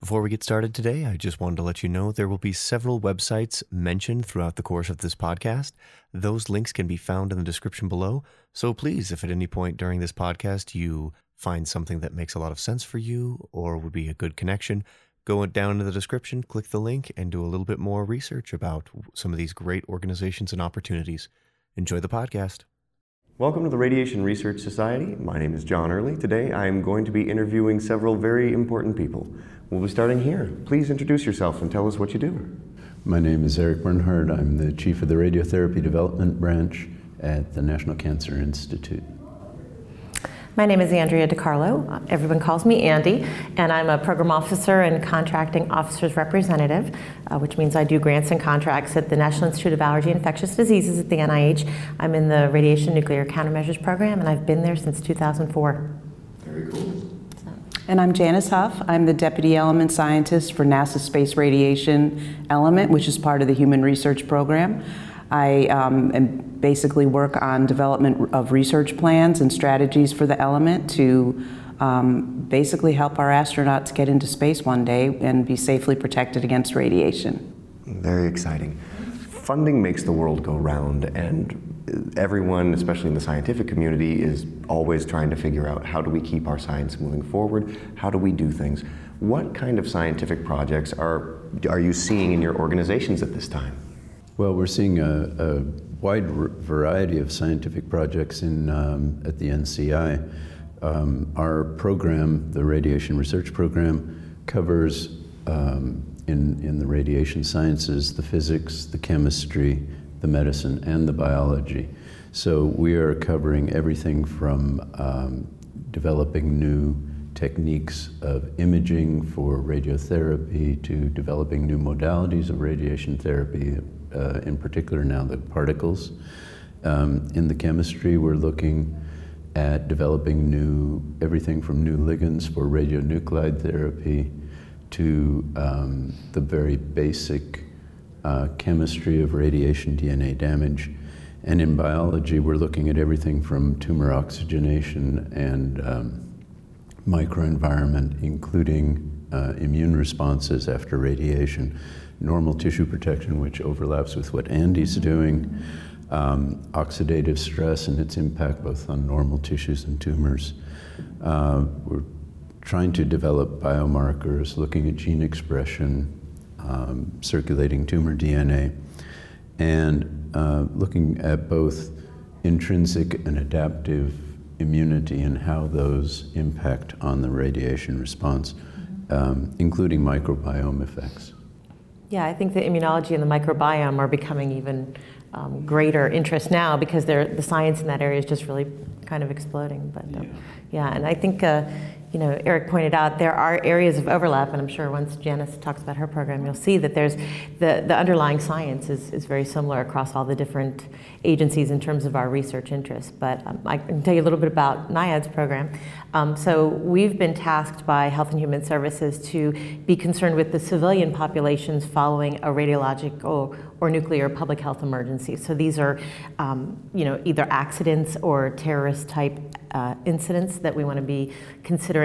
Before we get started today, I just wanted to let you know there will be several websites mentioned throughout the course of this podcast. Those links can be found in the description below. So please, if at any point during this podcast you find something that makes a lot of sense for you or would be a good connection, go down into the description, click the link, and do a little bit more research about some of these great organizations and opportunities. Enjoy the podcast. Welcome to the Radiation Research Society. My name is John Early. Today I am going to be interviewing several very important people. We'll be starting here. Please introduce yourself and tell us what you do. My name is Eric Bernhard. I'm the Chief of the Radiotherapy Development Branch at the National Cancer Institute. My name is Andrea DiCarlo. Everyone calls me Andy, and I'm a program officer and contracting officer's representative, which means I do grants and contracts at the National Institute of Allergy and Infectious Diseases at the NIH. I'm in the Radiation Nuclear Countermeasures Program, and I've been there since 2004. Very cool. And I'm Janice Huff. I'm the Deputy Element Scientist for NASA Space Radiation Element, which is part of the Human Research Program. I basically work on development of research plans and strategies for the element to basically help our astronauts get into space one day and be safely protected against radiation. Very exciting. Funding makes the world go round, and everyone, especially in the scientific community, is always trying to figure out how do we keep our science moving forward, how do we do things. What kind of scientific projects are you seeing in your organizations at this time? Well, we're seeing a wide variety of scientific projects at the NCI. Our program, the Radiation Research Program, covers in the radiation sciences, the physics, the chemistry, the medicine, and the biology. So we are covering everything from developing new techniques of imaging for radiotherapy to developing new modalities of radiation therapy. In particular now the particles. In the chemistry, we're looking at developing everything from new ligands for radionuclide therapy to the very basic chemistry of radiation DNA damage. And in biology, we're looking at everything from tumor oxygenation and microenvironment, including immune responses after radiation. Normal tissue protection, which overlaps with what Andy's doing, oxidative stress and its impact both on normal tissues and tumors. We're trying to develop biomarkers, looking at gene expression, circulating tumor DNA, and looking at both intrinsic and adaptive immunity and how those impact on the radiation response, including microbiome effects. Yeah, I think the immunology and the microbiome are becoming even greater interest now because the science in that area is just really kind of exploding. But yeah, and I think you know, Eric pointed out there are areas of overlap, and I'm sure once Janice talks about her program, you'll see that there's the underlying science is very similar across all the different agencies in terms of our research interests. But I can tell you a little bit about NIAID's program. So we've been tasked by Health and Human Services to be concerned with the civilian populations following a radiologic or nuclear public health emergency. So these are you know, either accidents or terrorist type incidents that we want to be considering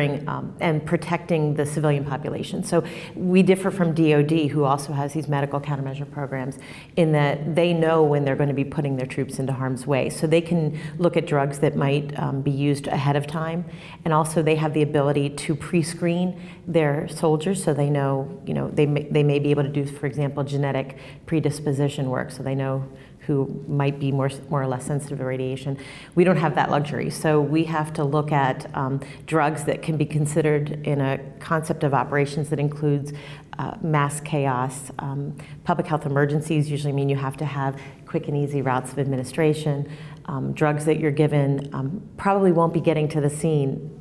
and protecting the civilian population. So we differ from DOD, who also has these medical countermeasure programs, in that they know when they're going to be putting their troops into harm's way. So they can look at drugs that might be used ahead of time, and also they have the ability to pre-screen their soldiers, so they know, you know, they may be able to do, for example, genetic predisposition work, so they know who might be more or less sensitive to radiation. We don't have that luxury, so we have to look at drugs that can be considered in a concept of operations that includes mass chaos. Public health emergencies usually mean you have to have quick and easy routes of administration. Drugs that you're given probably won't be getting to the scene.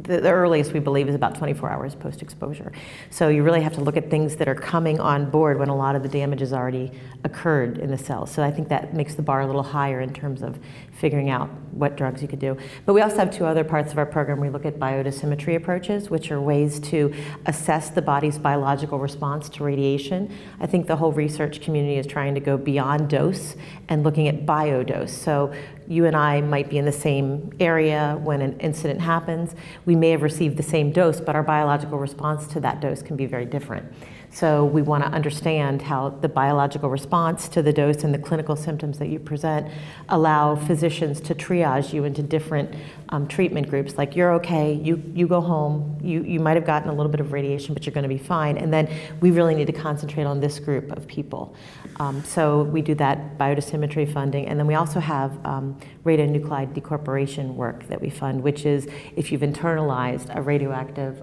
The earliest we believe is about 24 hours post-exposure. So you really have to look at things that are coming on board when a lot of the damage has already occurred in the cells. So I think that makes the bar a little higher in terms of figuring out what drugs you could do. But we also have two other parts of our program. We look at biodosimetry approaches, which are ways to assess the body's biological response to radiation. I think the whole research community is trying to go beyond dose and looking at biodose. So you and I might be in the same area when an incident happens. We may have received the same dose, but our biological response to that dose can be very different. So we want to understand how the biological response to the dose and the clinical symptoms that you present allow physicians to triage you into different treatment groups, like you're okay, you go home, you might have gotten a little bit of radiation, but you're going to be fine, and then we really need to concentrate on this group of people. So we do that biodosimetry funding, and then we also have radionuclide decorporation work that we fund, which is if you've internalized a radioactive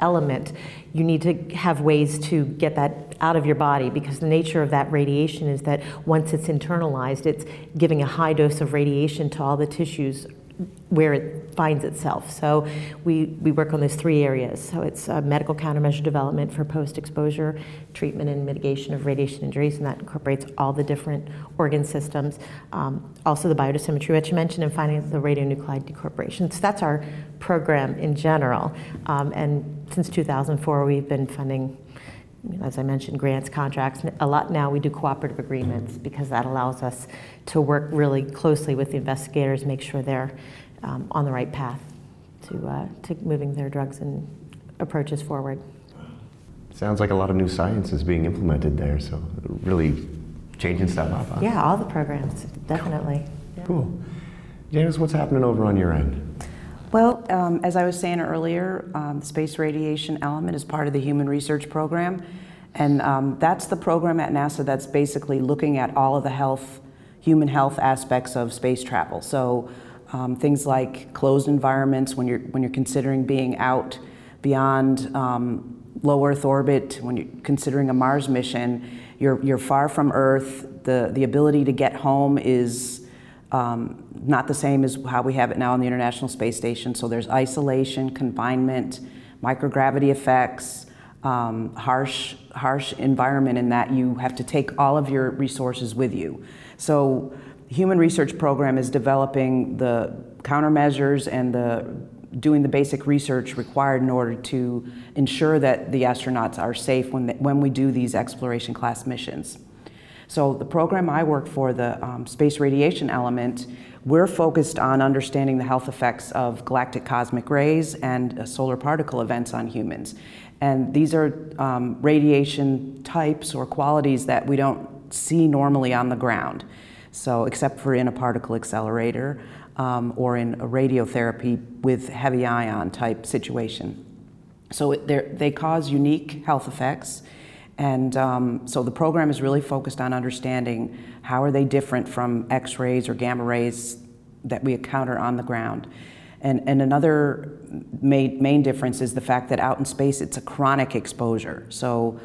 element, you need to have ways to get that out of your body, because the nature of that radiation is that once it's internalized, it's giving a high dose of radiation to all the tissues where it finds itself. So we work on those three areas. So it's medical countermeasure development for post-exposure treatment and mitigation of radiation injuries, and that incorporates all the different organ systems. Also the biodosimetry, which you mentioned, and finally the radionuclide decorporation. So that's our program in general. And since 2004, we've been funding, as I mentioned, grants, contracts. A lot now we do cooperative agreements, because that allows us to work really closely with the investigators, make sure they're on the right path to moving their drugs and approaches forward. Sounds like a lot of new science is being implemented there, so really changing stuff up. Huh? Yeah, all the programs, definitely. Cool. Yeah. Cool. Janice, what's happening over on your end? Well, as I was saying earlier, the Space Radiation Element is part of the Human Research Program, and that's the program at NASA that's basically looking at all of the health, human health aspects of space travel. So things like closed environments, when you're considering being out beyond low Earth orbit, when you're considering a Mars mission, you're far from Earth. The ability to get home is not the same as how we have it now on the International Space Station. So there's isolation, confinement, microgravity effects, harsh environment, in that you have to take all of your resources with you. So the Human Research Program is developing the countermeasures and doing the basic research required in order to ensure that the astronauts are safe when we do these exploration class missions. So the program I work for, the Space Radiation Element, we're focused on understanding the health effects of galactic cosmic rays and solar particle events on humans. And these are radiation types or qualities that we don't see normally on the ground. So except for in a particle accelerator or in a radiotherapy with heavy ion type situation. So they cause unique health effects. And so the program is really focused on understanding how are they different from X-rays or gamma rays that we encounter on the ground. And another main difference is the fact that out in space it's a chronic exposure. So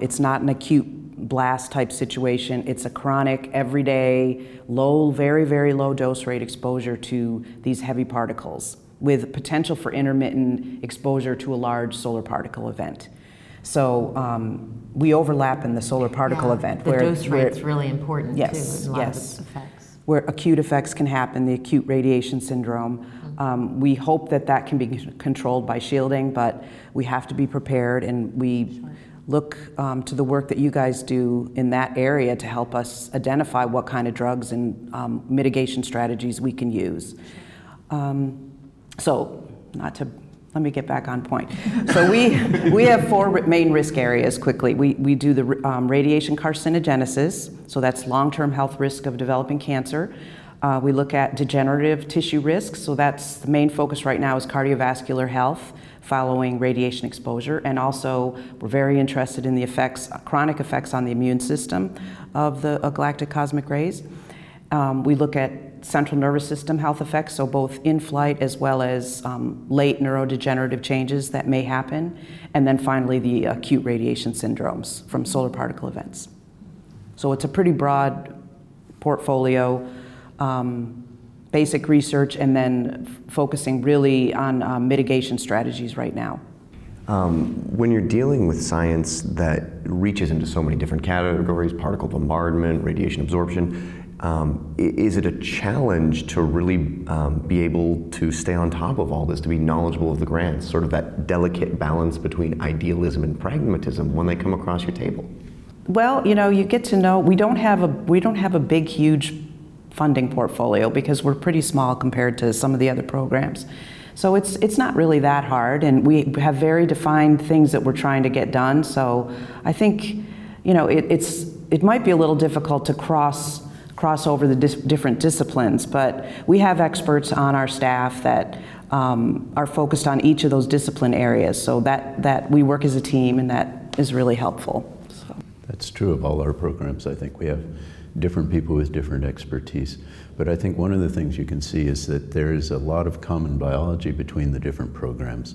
it's not an acute blast type situation. It's a chronic, everyday, low, very, very low dose rate exposure to these heavy particles, with potential for intermittent exposure to a large solar particle event. So we overlap in the solar particle event. The dose rate's really important, yes, too, in a lot of effects. Where acute effects can happen, the acute radiation syndrome. We hope that can be controlled by shielding, but we have to be prepared, and we look to the work that you guys do in that area to help us identify what kind of drugs and mitigation strategies we can use. Let me get back on point. So we have four main risk areas quickly. We do the radiation carcinogenesis, so that's long-term health risk of developing cancer. We look at degenerative tissue risks, so that's the main focus right now is cardiovascular health following radiation exposure. And also we're very interested in the effects, chronic effects on the immune system of the galactic cosmic rays. We look at central nervous system health effects, so both in-flight as well as late neurodegenerative changes that may happen, and then finally the acute radiation syndromes from solar particle events. So it's a pretty broad portfolio, basic research, and then focusing really on mitigation strategies right now. When you're dealing with science that reaches into so many different categories, particle bombardment, radiation absorption, is it a challenge to really be able to stay on top of all this, to be knowledgeable of the grants, sort of that delicate balance between idealism and pragmatism when they come across your table? Well, you get to know, we don't have a big, huge funding portfolio because we're pretty small compared to some of the other programs. So it's not really that hard, and we have very defined things that we're trying to get done. So I think, you know, it might be a little difficult to cross over the different disciplines, but we have experts on our staff that are focused on each of those discipline areas, so that we work as a team, and that is really helpful. So. That's true of all our programs. I think we have different people with different expertise. But I think one of the things you can see is that there is a lot of common biology between the different programs,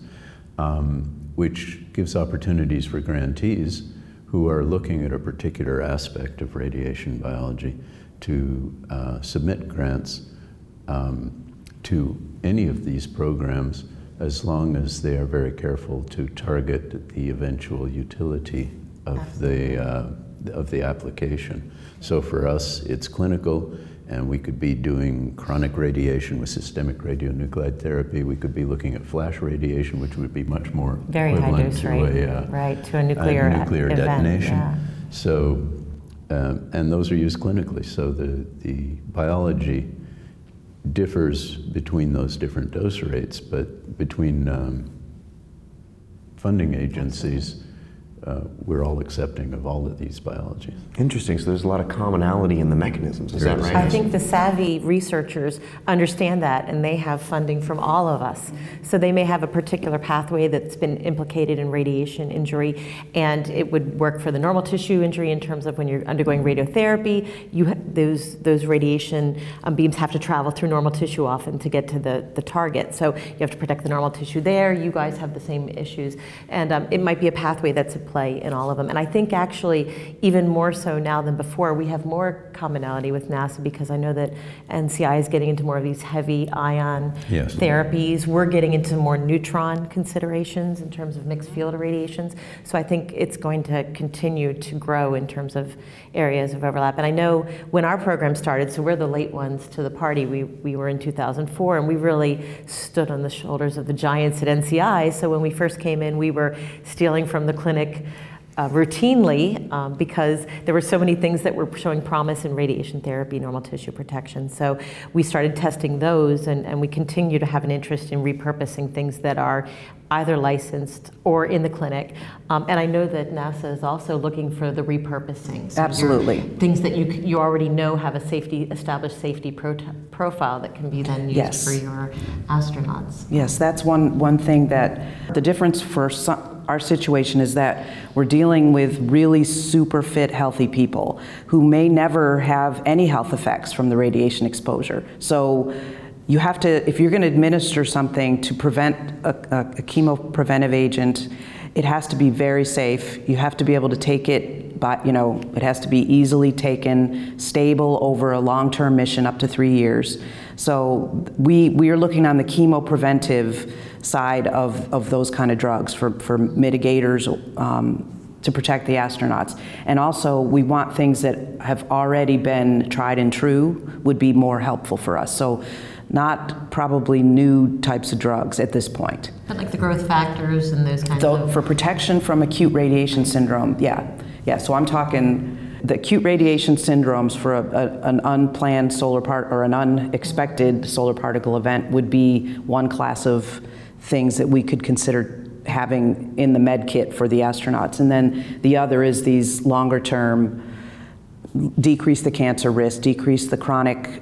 which gives opportunities for grantees who are looking at a particular aspect of radiation biology to submit grants to any of these programs, as long as they are very careful to target the eventual utility of the application. So for us, it's clinical, and we could be doing chronic radiation with systemic radionuclide therapy. We could be looking at flash radiation, which would be much more equivalent to a nuclear detonation. Yeah. So, and those are used clinically. So the biology differs between those different dose rates, but between funding agencies, we're all accepting of all of these biologies. Interesting, so there's a lot of commonality in the mechanisms, is that right? I think the savvy researchers understand that, and they have funding from all of us. So they may have a particular pathway that's been implicated in radiation injury, and it would work for the normal tissue injury in terms of when you're undergoing radiotherapy, those radiation beams have to travel through normal tissue often to get to the target. So you have to protect the normal tissue there. You guys have the same issues. And it might be a pathway that's play in all of them. And I think actually, even more so now than before, we have more commonality with NASA, because I know that NCI is getting into more of these heavy ion therapies. We're getting into more neutron considerations in terms of mixed field irradiations. So I think it's going to continue to grow in terms of areas of overlap. And I know when our program started, so we're the late ones to the party, we were in 2004, and we really stood on the shoulders of the giants at NCI. So when we first came in, we were stealing from the clinic routinely because there were so many things that were showing promise in radiation therapy, normal tissue protection. So we started testing those, and we continue to have an interest in repurposing things that are either licensed or in the clinic. And I know that NASA is also looking for the repurposing. So absolutely. Things that you already know have a established safety profile that can be then used for your astronauts. Yes, that's one thing that the difference for our situation is that we're dealing with really super fit, healthy people who may never have any health effects from the radiation exposure. So you have to, if you're going to administer something to prevent a chemopreventive agent, it has to be very safe. You have to be able to take it, but you know, it has to be easily taken, stable over a long-term mission up to 3 years. So we are looking on the chemopreventive side of those kind of drugs for mitigators to protect the astronauts. And also we want things that have already been tried and true would be more helpful for us. So not probably new types of drugs at this point. But like the growth factors and those kinds of... For protection from acute radiation syndrome, yeah, so I'm talking the acute radiation syndromes for an unplanned solar part or an unexpected solar particle event would be one class of things that we could consider having in the med kit for the astronauts. And then the other is these longer term, decrease the cancer risk, decrease the chronic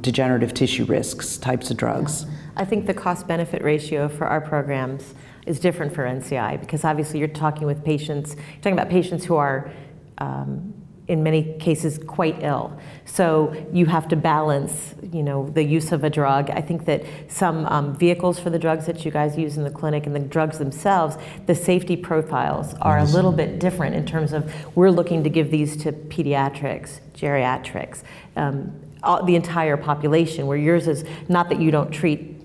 degenerative tissue risks types of drugs. I think the cost-benefit ratio for our programs is different for NCI, because obviously you're talking with patients, you're talking about patients who are in many cases quite ill. So you have to balance, you know, the use of a drug. I think that some vehicles for the drugs that you guys use in the clinic and the drugs themselves, the safety profiles are a little bit different in terms of we're looking to give these to pediatrics, geriatrics, the entire population, where yours is not that you don't treat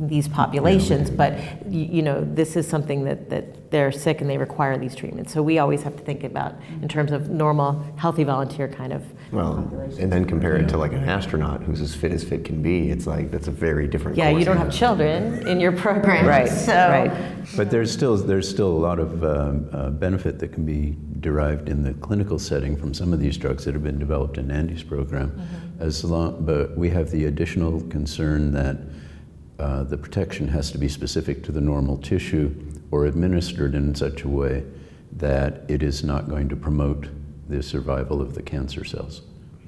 these populations, but you know, this is something that they're sick and they require these treatments. So we always have to think about in terms of normal, healthy volunteer kind of population. And then compare it to like an astronaut who's as fit can be. It's like, that's a very different course. You don't have children in your program, But there's still a lot of benefit that can be derived in the clinical setting from some of these drugs that have been developed in Andy's program. But we have the additional concern that the protection has to be specific to the normal tissue or administered in such a way that it is not going to promote the survival of the cancer cells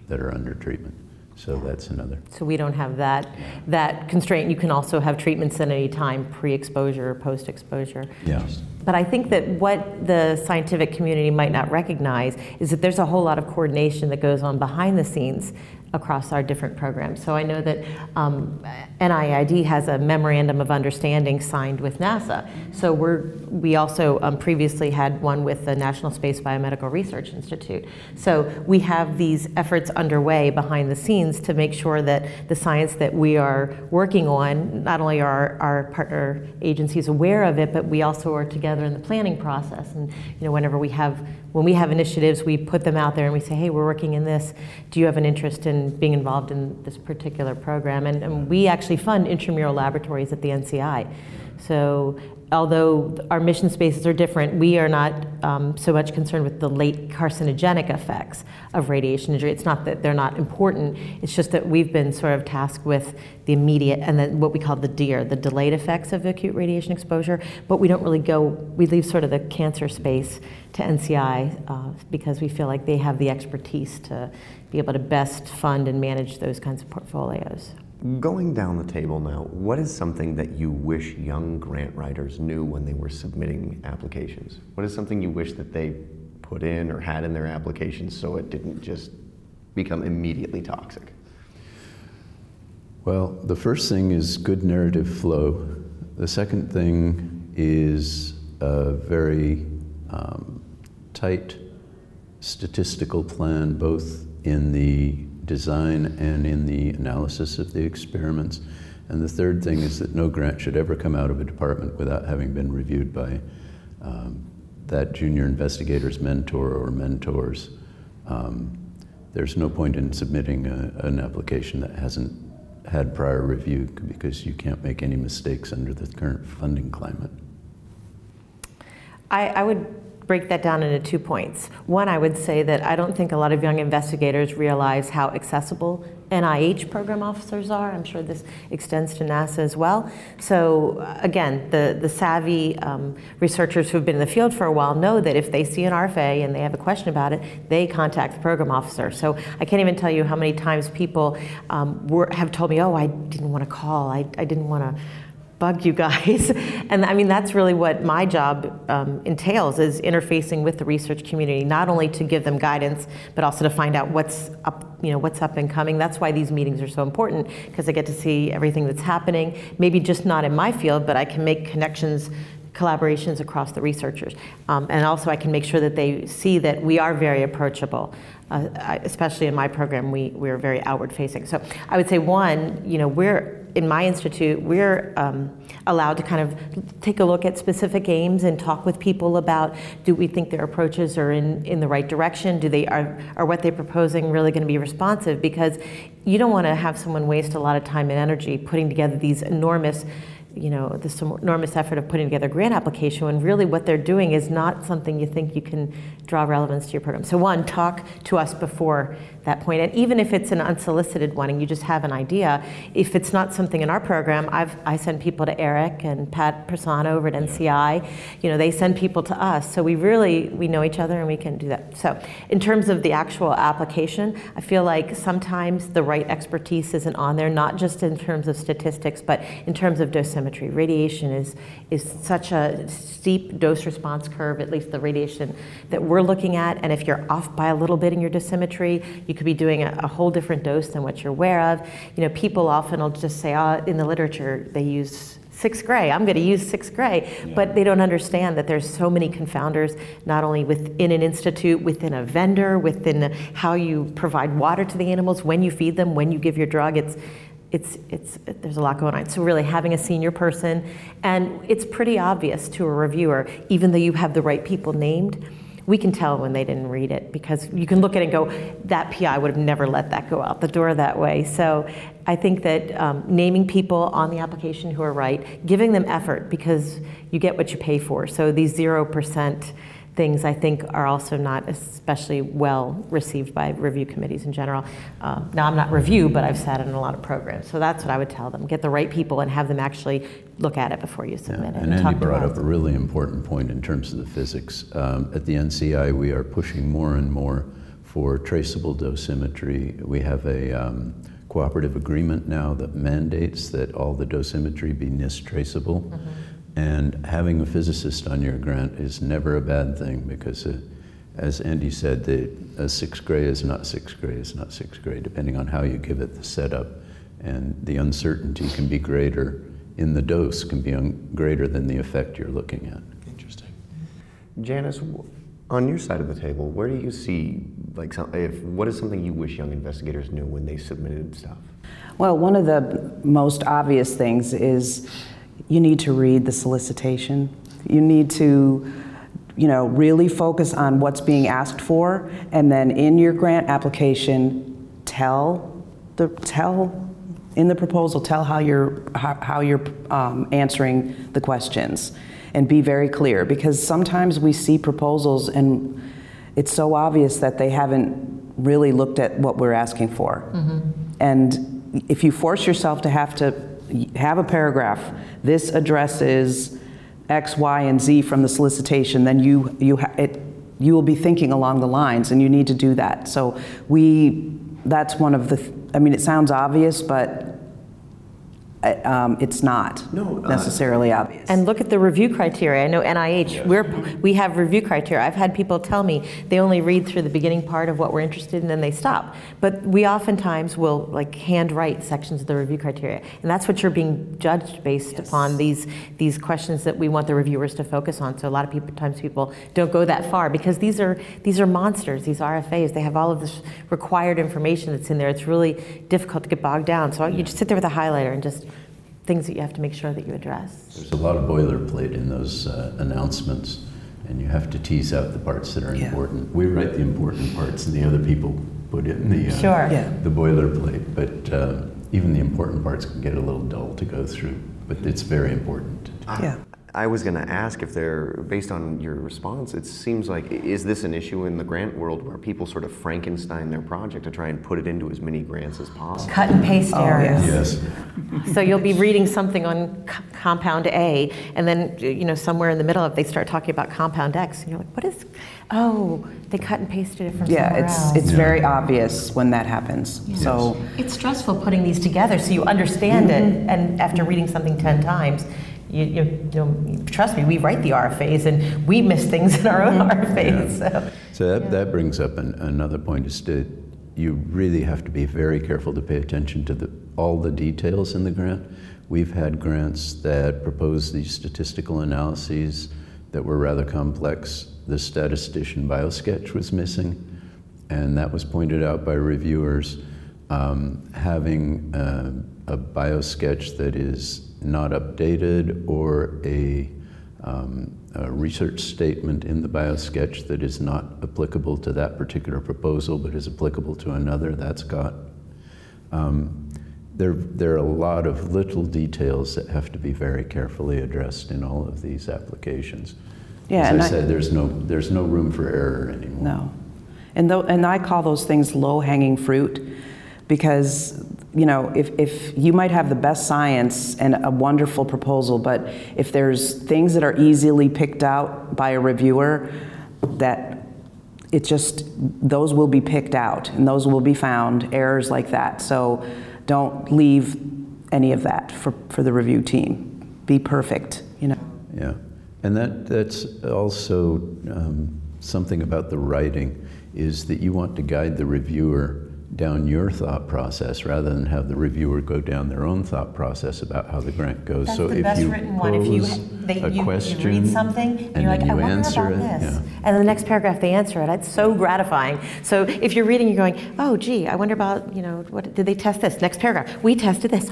that are under treatment. So that's another. So we don't have that constraint. You can also have treatments at any time, pre-exposure or post-exposure. Yeah. But I think that what the scientific community might not recognize is that there's a whole lot of coordination that goes on behind the scenes across our different programs. So I know that NIAID has a memorandum of understanding signed with NASA. So we also previously had one with the National Space Biomedical Research Institute. So we have these efforts underway behind the scenes to make sure that the science that we are working on, not only are our partner agencies aware of it, but we also are together in the planning process. And you know, when we have initiatives, we put them out there and we say, hey, we're working in this. Do you have an interest in being involved in this particular program? And we actually fund intramural laboratories at the NCI. So although our mission spaces are different, we are not so much concerned with the late carcinogenic effects of radiation injury. It's not that they're not important. It's just that we've been sort of tasked with the immediate and then what we call the DEER, the delayed effects of acute radiation exposure. But we don't really we leave sort of the cancer space to NCI because we feel like they have the expertise to be able to best fund and manage those kinds of portfolios. Going down the table now, what is something that you wish young grant writers knew when they were submitting applications? What is something you wish that they put in or had in their applications so it didn't just become immediately toxic? Well, the first thing is good narrative flow. The second thing is a very tight statistical plan, both in the design and in the analysis of the experiments. And the third thing is that no grant should ever come out of a department without having been reviewed by that junior investigator's mentor or mentors. There's no point in submitting an application that hasn't had prior review, because you can't make any mistakes under the current funding climate. I would break that down into 2 points. One, I would say that I don't think a lot of young investigators realize how accessible NIH program officers are. I'm sure this extends to NASA as well. So again, the savvy researchers who've been in the field for a while know that if they see an RFA and they have a question about it, they contact the program officer. So I can't even tell you how many times people have told me, oh, I didn't want to call, I didn't want to bug you guys. And I mean, that's really what my job entails, is interfacing with the research community, not only to give them guidance, but also to find out what's up, you know, what's up and coming. That's why these meetings are so important, because I get to see everything that's happening, maybe just not in my field, but I can make connections, collaborations across the researchers. And also I can make sure that they see that we are very approachable. Especially in my program, we're very outward facing. So I would say one, you know, in my institute, we're allowed to kind of take a look at specific aims and talk with people about, do we think their approaches are in the right direction? Are what they're proposing really going to be responsive? Because you don't want to have someone waste a lot of time and energy putting together this enormous effort of putting together a grant application, when really what they're doing is not something you think you can draw relevance to your program. So one, talk to us before that point. And even if it's an unsolicited one and you just have an idea, if it's not something in our program, I send people to Eric and Pat Persano over at NCI. You know, they send people to us. So we know each other and we can do that. So in terms of the actual application, I feel like sometimes the right expertise isn't on there, not just in terms of statistics, but in terms of dosimetry. Radiation is such a steep dose response curve, at least the radiation that we're looking at, and if you're off by a little bit in your dosimetry, you could be doing a whole different dose than what you're aware of. You know, people often will just say, oh, in the literature they use 6 gray, I'm going to use 6 gray, but they don't understand that there's so many confounders, not only within an institute, within a vendor, within how you provide water to the animals, when you feed them, when you give your drug. It's there's a lot going on. So really having a senior person, and it's pretty obvious to a reviewer, even though you have the right people named, we can tell when they didn't read it, because you can look at it and go, that PI would have never let that go out the door that way. So I think that naming people on the application who are right, giving them effort, because you get what you pay for. So these 0% things, I think, are also not especially well received by review committees in general. Now, I'm not review, but I've sat in a lot of programs. So that's what I would tell them. Get the right people and have them actually look at it before you submit it. And Andy brought up a really important point in terms of the physics. At the NCI, we are pushing more and more for traceable dosimetry. We have a cooperative agreement now that mandates that all the dosimetry be NIST traceable. Mm-hmm. And having a physicist on your grant is never a bad thing, because as Andy said, sixth grade is not sixth grade is not sixth grade, depending on how you give it the setup. And the uncertainty can be greater in the dose, can be greater than the effect you're looking at. Interesting. Janice, on your side of the table, where do you see, like, what is something you wish young investigators knew when they submitted stuff? Well, one of the most obvious things is you need to read the solicitation. You need to, you know, really focus on what's being asked for, and then in your grant application, tell how you're answering the questions, and be very clear, because sometimes we see proposals and it's so obvious that they haven't really looked at what we're asking for. Mm-hmm. And if you force yourself to have a paragraph, this addresses X, Y, and Z from the solicitation, then you will be thinking along the lines, and you need to do that. So that's one of the, I mean, it sounds obvious, but it's not necessarily obvious. And look at the review criteria. I know NIH, yes, we have review criteria. I've had people tell me they only read through the beginning part of what we're interested in, then they stop. But we oftentimes will, like, handwrite sections of the review criteria. And that's what you're being judged based, yes, upon these questions that we want the reviewers to focus on. So a lot of people don't go that far, because these are monsters, these RFAs. They have all of this required information that's in there. It's really difficult to get bogged down. So you just sit there with a highlighter and just things that you have to make sure that you address. There's a lot of boilerplate in those announcements, and you have to tease out the parts that are, yeah, important. We write the important parts, and the other people put in sure, yeah, the boilerplate, but even the important parts can get a little dull to go through, but it's very important. Yeah. I was going to ask if based on your response, it seems like, is this an issue in the grant world where people sort of Frankenstein their project to try and put it into as many grants as possible? Cut and paste errors. Yes. So you'll be reading something on compound A, and then, you know, somewhere in the middle if they start talking about compound X, and you're like, what is, oh, they cut and pasted it from somewhere else. It's very obvious when that happens. Yes. So it's stressful putting these together so you understand it, and after reading something 10 times, you trust me, we write the RFAs, and we miss things in our own RFAs. Yeah. So that brings up another point, is that you really have to be very careful to pay attention to all the details in the grant. We've had grants that propose these statistical analyses that were rather complex. The statistician biosketch was missing, and that was pointed out by reviewers. Having a biosketch that is not updated, or a research statement in the biosketch that is not applicable to that particular proposal but is applicable to another, that's got. There are a lot of little details that have to be very carefully addressed in all of these applications. Yeah, as I said, there's no room for error anymore. No, and I call those things low-hanging fruit, because, you know, if you might have the best science and a wonderful proposal, but if there's things that are easily picked out by a reviewer, those will be picked out, and those will be found, errors like that. So don't leave any of that for the review team. Be perfect, you know. Yeah, and that's also something about the writing, is that you want to guide the reviewer down your thought process rather than have the reviewer go down their own thought process about how the grant goes. That's so the best written one. If you you read something and you're like, I wonder about this. Yeah. And the next paragraph they answer it. It's so gratifying. So if you're reading, you're going, oh gee, I wonder about, you know, what did they test this? Next paragraph. We tested this.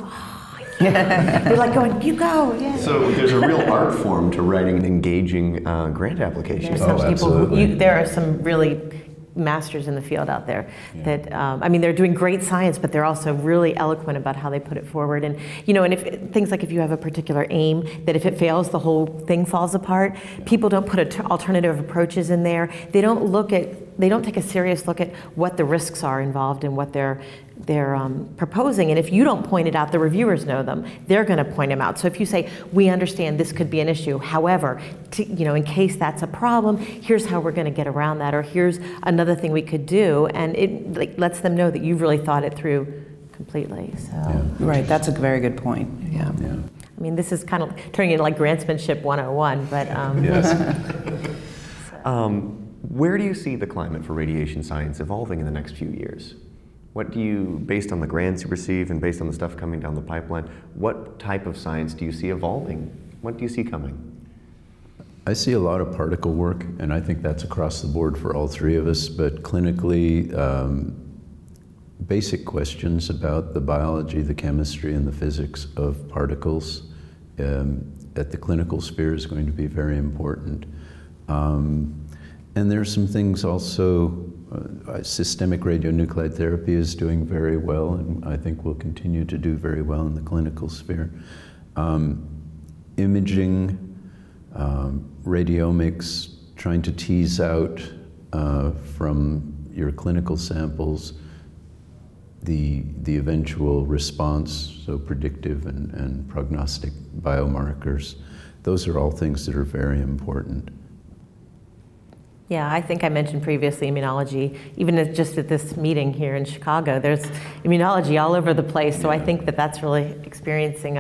They're like going, you go. Yeah. So there's a real art form to writing an engaging grant application. There's some people who, there are some really masters in the field out there that, I mean, they're doing great science, but they're also really eloquent about how they put it forward. And, you know, and if things like if you have a particular aim, that if it fails, the whole thing falls apart. People don't put alternative approaches in there. They don't look at, they don't take a serious look at what the risks are involved and what they're proposing. And if you don't point it out, the reviewers know them. They're going to point them out. So if you say, we understand this could be an issue. However, you know, in case that's a problem, here's how we're going to get around that, or here's another thing we could do. And it lets them know that you've really thought it through completely. So. Yeah. Right. That's a very good point. Yeah. Yeah. I mean, this is kind of turning into like grantsmanship 101, but. Yes. So. Where do you see the climate for radiation science evolving in the next few years? What do you, based on the grants you receive and based on the stuff coming down the pipeline, what type of science do you see evolving? What do you see coming? I see a lot of particle work, and I think that's across the board for all three of us, but clinically, basic questions about the biology, the chemistry, and the physics of particles at the clinical sphere is going to be very important. And there are some things also. Systemic radionuclide therapy is doing very well, and I think will continue to do very well in the clinical sphere. Imaging, radiomics, trying to tease out from your clinical samples the eventual response, so predictive and prognostic biomarkers. Those are all things that are very important. Yeah, I think I mentioned previously immunology, even just at this meeting here in Chicago, there's immunology all over the place. So I think that that's really experiencing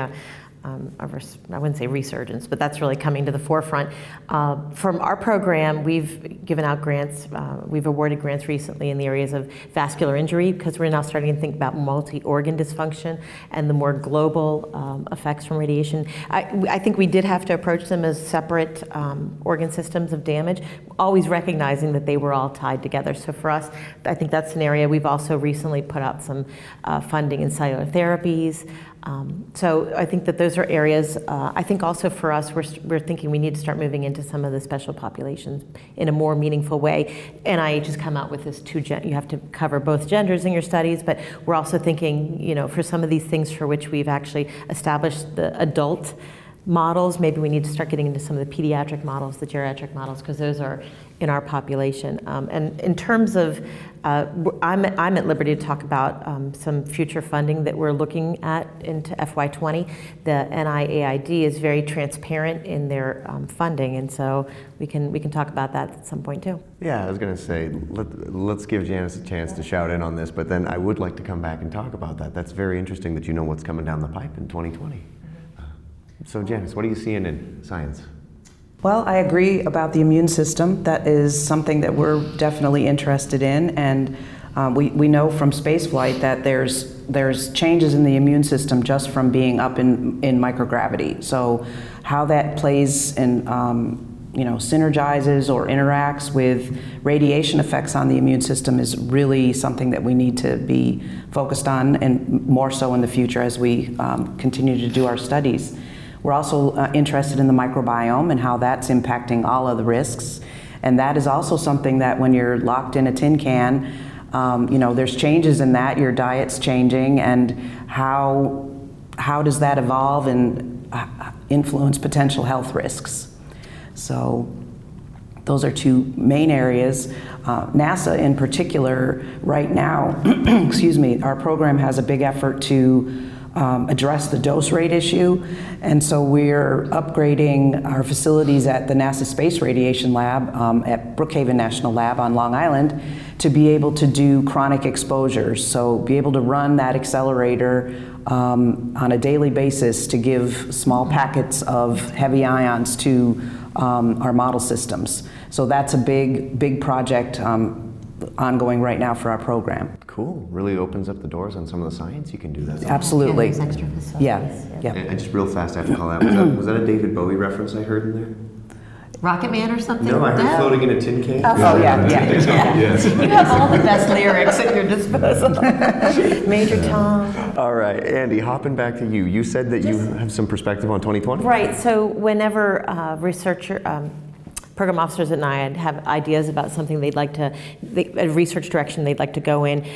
I wouldn't say resurgence, but that's really coming to the forefront. From our program, we've given out grants, we've awarded grants recently in the areas of vascular injury, because we're now starting to think about multi-organ dysfunction and the more global effects from radiation. I think we did have to approach them as separate organ systems of damage, always recognizing that they were all tied together. So for us, I think that's an area. We've also recently put out some funding in cellular therapies. So I think that those are areas, I think also for us, we're thinking we need to start moving into some of the special populations in a more meaningful way. NIH has come out with this you have to cover both genders in your studies, but we're also thinking, you know, for some of these things for which we've actually established the adult models, maybe we need to start getting into some of the pediatric models, the geriatric models, because those are in our population. And in terms of, I'm at liberty to talk about some future funding that we're looking at into FY20. The NIAID is very transparent in their funding, and so we can talk about that at some point too. Yeah, I was going to say let's give Janice a chance to shout in on this, but then I would like to come back and talk about that. That's very interesting that you know what's coming down the pipe in 2020. So Janice, what are you seeing in science? Well, I agree about the immune system. That is something that we're definitely interested in, and we know from spaceflight that there's changes in the immune system just from being up in microgravity. So how that plays and you know, synergizes or interacts with radiation effects on the immune system is really something that we need to be focused on, and more so in the future as we continue to do our studies. We're also interested in the microbiome and how that's impacting all of the risks. And that is also something that when you're locked in a tin can, you know, there's changes in that, your diet's changing, and how does that evolve and influence potential health risks? So those are two main areas. NASA in particular right now, excuse me, our program has a big effort to address the dose rate issue, and so we're upgrading our facilities at the NASA Space Radiation Lab at Brookhaven National Lab on Long Island to be able to do chronic exposures, so be able to run that accelerator on a daily basis to give small packets of heavy ions to our model systems. So that's a big project ongoing right now for our program. Cool. Really opens up the doors on some of the science you can do that. Absolutely. Yeah, extra facilities. Yeah. Yeah. And just real fast, I have to call out. Was that a David Bowie reference I heard in there? Rocket Man or something? No, I heard floating in a tin can. Oh yeah. You have all the best lyrics at your disposal. Major Tom. All right, Andy, hopping back to you. You said that you have some perspective on 2020. Right, so whenever program officers at NIAID have ideas about something they'd like to, a research direction they'd like to go in,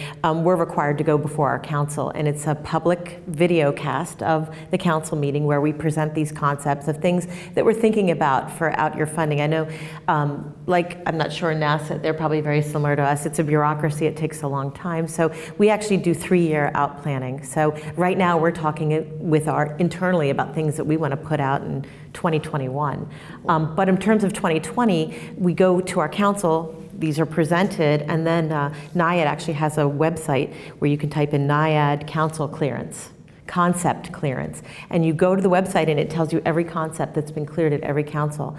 we're required to go before our council. And it's a public video cast of the council meeting where we present these concepts of things that we're thinking about for out-year funding. I know, I'm not sure in NASA, they're probably very similar to us. It's a bureaucracy, it takes a long time. So we actually do 3-year out planning. So right now we're talking with our internally about things that we want to put out in 2021. But in terms of 2020, we go to our council, these are presented, and then NIAID actually has a website where you can type in NIAID Council Clearance, Concept Clearance, and you go to the website and it tells you every concept that's been cleared at every council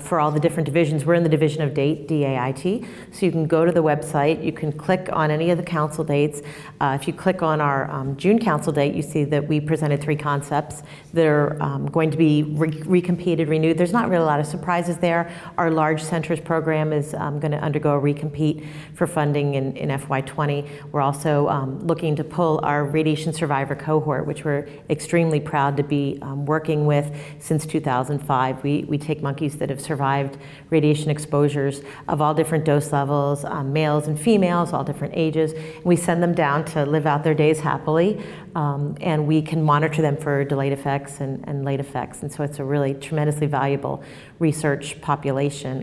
for all the different divisions. We're in the division of date, DAIT, so you can go to the website, you can click on any of the council dates. If you click on our June council date, you see that we presented 3 concepts that are going to be recompeted, renewed. There's not really a lot of surprises there. Our large centers program is going to undergo a recompete for funding in FY20. We're also looking to pull our radiation survivor cohort, which we're extremely proud to be working with since 2005. We take monkeys that have survived radiation exposures of all different dose levels, males and females, all different ages. We send them down to live out their days happily, and we can monitor them for delayed effects and late effects. And so it's a really tremendously valuable research population.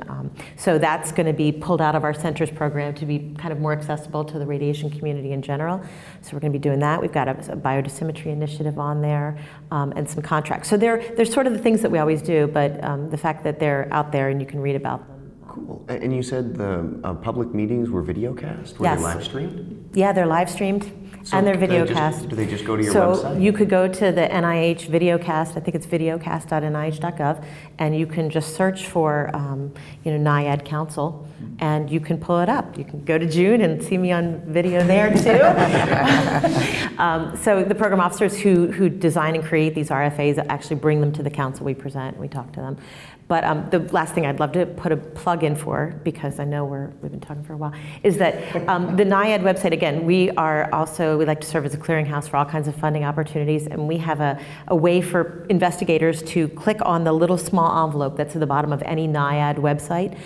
So that's going to be pulled out of our centers program to be kind of more accessible to the radiation community in general. So we're going to be doing that. We've got a biodosimetry initiative on there and some contracts. So they're sort of the things that we always do, but the fact that they're out there and you can read about them. Cool. And you said the public meetings were videocast? Were they live streamed? Yeah, they're live streamed. So and their videocast. Do they just go to your website? So you could go to the NIH videocast. I think it's videocast.nih.gov, and you can just search for NIAID Council, and you can pull it up. You can go to June and see me on video there too. So the program officers who design and create these RFAs actually bring them to the council. We present. We talk to them. But the last thing I'd love to put a plug in for, because I know we've been talking for a while, is that the NIAID website, again, we like to serve as a clearinghouse for all kinds of funding opportunities, and we have a way for investigators to click on the little small envelope that's at the bottom of any NIAID website.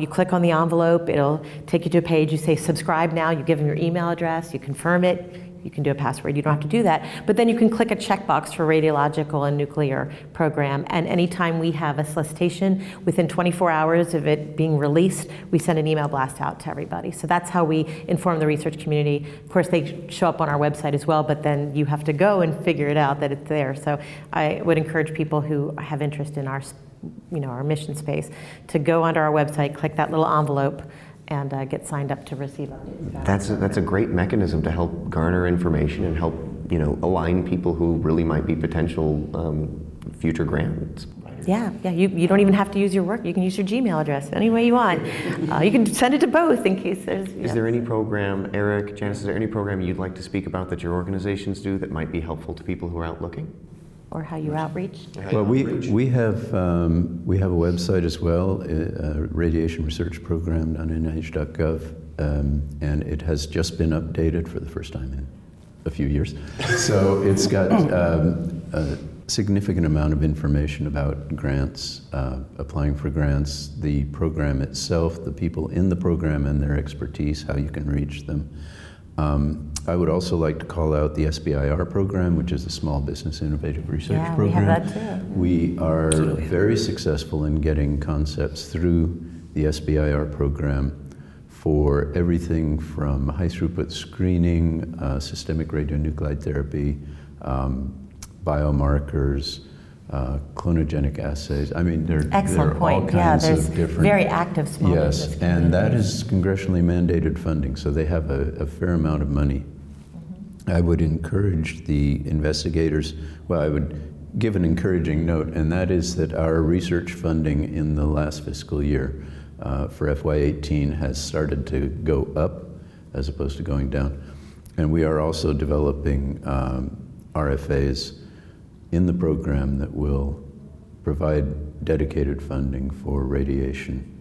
You click on the envelope, it'll take you to a page, you say subscribe now, you give them your email address, you confirm it. You can do a password, you don't have to do that. But then you can click a checkbox for radiological and nuclear program. And anytime we have a solicitation, within 24 hours of it being released, we send an email blast out to everybody. So that's how we inform the research community. Of course, they show up on our website as well, but then you have to go and figure it out that it's there. So I would encourage people who have interest in our mission space to go onto our website, click that little envelope, and get signed up to receive updates. That's a great mechanism to help garner information and help align people who really might be potential future grants. Yeah. You don't even have to use your work. You can use your Gmail address any way you want. You can send it to both in case there's. Is there any program, Eric, Janice? Is there any program you'd like to speak about that your organizations do that might be helpful to people who are out looking? Or how you outreach? Well, we have a website as well, Radiation Research Program on NIH.gov, and it has just been updated for the first time in a few years. So it's got a significant amount of information about grants, applying for grants, the program itself, the people in the program and their expertise, how you can reach them. I would also like to call out the SBIR program, which is the Small Business Innovative Research Program. We have that too. We are very successful in getting concepts through the SBIR program for everything from high throughput screening, systemic radionuclide therapy, biomarkers, clonogenic assays. I mean, there are all kinds of different. Very active small business. Yes, and that is congressionally mandated funding, so they have a fair amount of money. Mm-hmm. I would encourage the investigators, well, I would give an encouraging note, and that is that our research funding in the last fiscal year for FY18 has started to go up as opposed to going down. And we are also developing RFAs in the program that will provide dedicated funding for radiation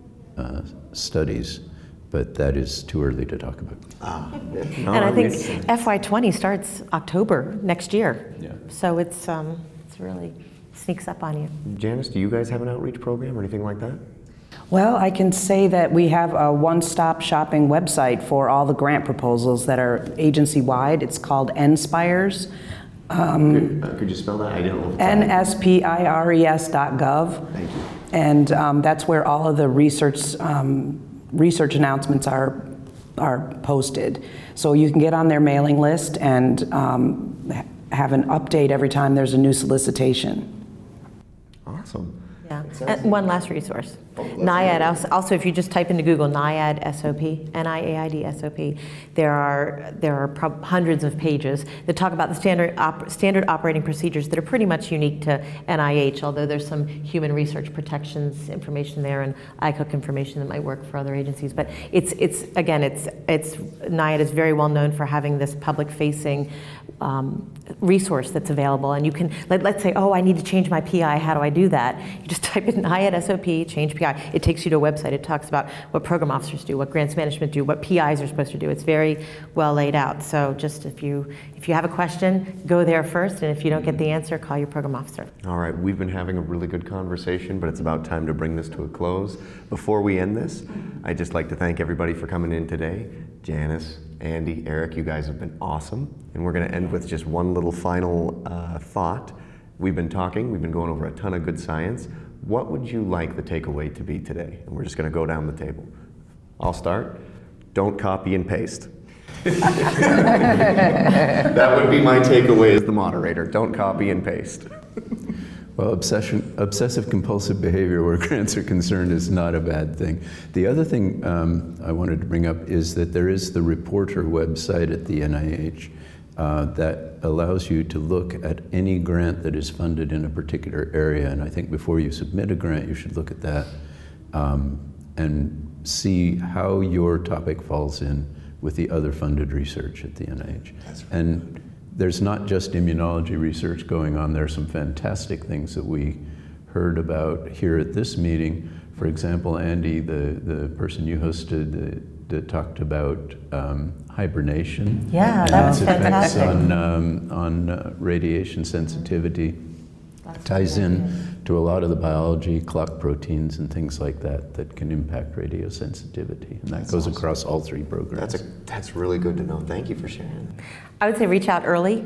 studies, but that is too early to talk about. And I think FY20 starts October next year. Yeah. So it's really sneaks up on you. Janice, do you guys have an outreach program or anything like that? Well, I can say that we have a one-stop shopping website for all the grant proposals that are agency-wide. It's called Nspires. Could you spell that? I don't know. NSPIRES.gov. Thank you. And that's where all of the research announcements are posted. So you can get on their mailing list and have an update every time there's a new solicitation. Awesome. Yeah. And one last resource. NIAID, also if you just type into Google NIAID SOP, N-I-A-I-D SOP, there are hundreds of pages that talk about the standard operating procedures that are pretty much unique to NIH, although there's some human research protections information there and ICOC information that might work for other agencies. But it's NIAID is very well known for having this public-facing resource that's available, and you can, let's say, oh, I need to change my PI, how do I do that? You just type in NIAID SOP, change PI. It takes you to a website. It talks about what program officers do, what grants management do, what PIs are supposed to do. It's very well laid out. So just if you have a question, go there first, and if you don't get the answer, call your program officer. All right, we've been having a really good conversation, but it's about time to bring this to a close. Before we end this, I'd just like to thank everybody for coming in today. Janice, Andy, Eric, you guys have been awesome. And we're going to end with just one little final thought. We've been talking, we've been going over a ton of good science. What would you like the takeaway to be today? And we're just going to go down the table. I'll start. Don't copy and paste. That would be my takeaway as the moderator. Don't copy and paste. Well, obsessive compulsive behavior where grants are concerned is not a bad thing. The other thing I wanted to bring up is that there is the Reporter website at the NIH that allows you to look at any grant that is funded in a particular area. And I think before you submit a grant, you should look at that and see how your topic falls in with the other funded research at the NIH. And there's not just immunology research going on. There are some fantastic things that we heard about here at this meeting. For example, Andy, the person you hosted, that talked about hibernation. Yeah, that was fantastic. On radiation sensitivity. That's ties in to a lot of the biology, clock proteins and things like that that can impact radiosensitivity. And that goes across all three programs. That's really good to know. Thank you for sharing. I would say reach out early,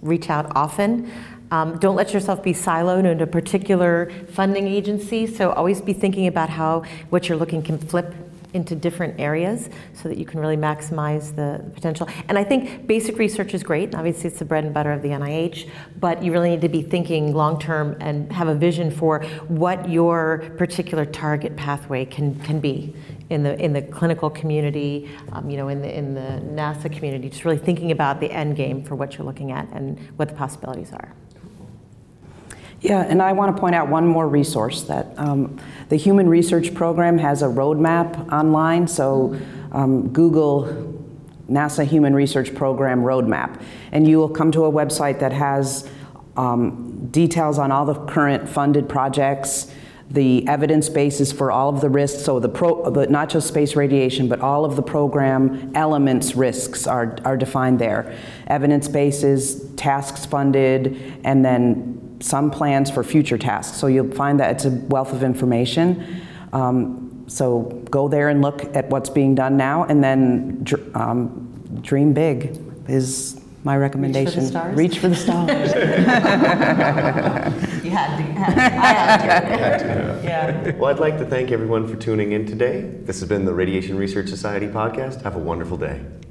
reach out often. Don't let yourself be siloed into a particular funding agency. So always be thinking about how what you're looking can flip into different areas so that you can really maximize the potential. And I think basic research is great. Obviously, it's the bread and butter of the NIH, but you really need to be thinking long-term and have a vision for what your particular target pathway can be in the clinical community, in the NASA community, just really thinking about the end game for what you're looking at and what the possibilities are. Yeah, and I want to point out one more resource that the Human Research Program has a roadmap online, so Google NASA Human Research Program roadmap, and you will come to a website that has details on all the current funded projects, the evidence basis for all of the risks, so not just space radiation, but all of the program elements risks are defined there. Evidence bases, tasks funded, and then some plans for future tasks. So you'll find that it's a wealth of information. So go there and look at what's being done now, and then dream big is my recommendation. Reach for the stars. You had to. I had to. Yeah. Well, I'd like to thank everyone for tuning in today. This has been the Radiation Research Society podcast. Have a wonderful day.